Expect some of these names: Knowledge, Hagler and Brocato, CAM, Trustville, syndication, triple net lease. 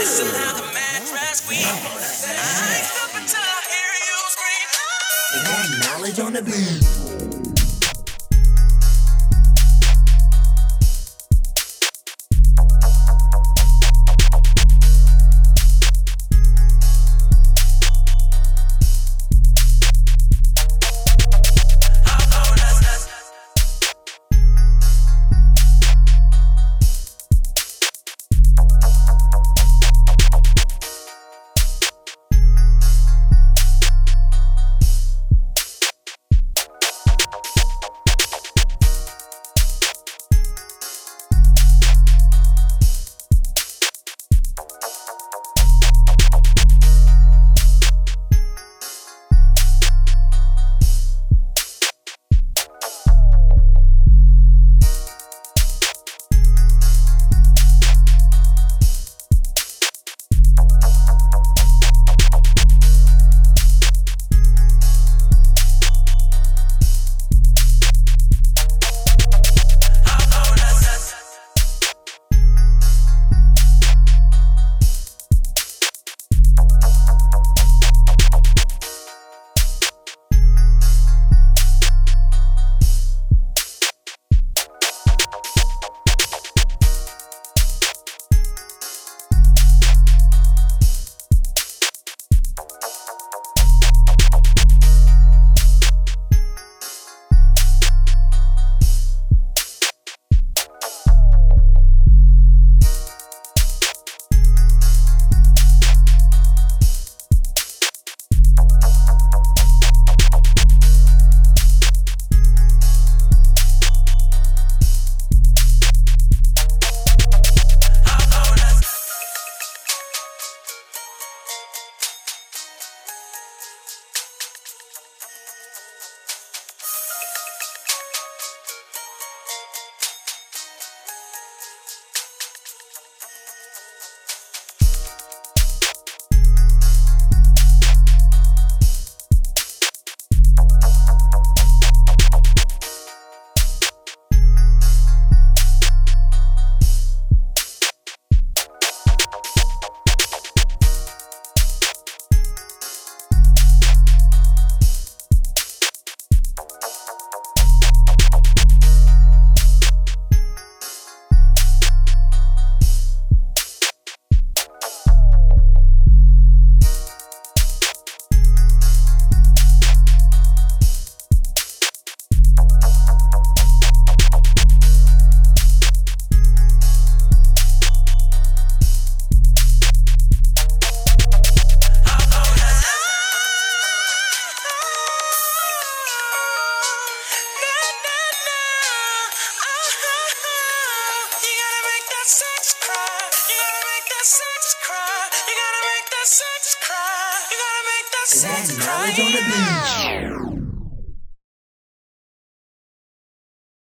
listen how the mad drives we. I ain't stop until I hear you scream. We got knowledge on the beat. You gotta make that sex cry. You gotta make that sex cry. You gotta make that sex cry.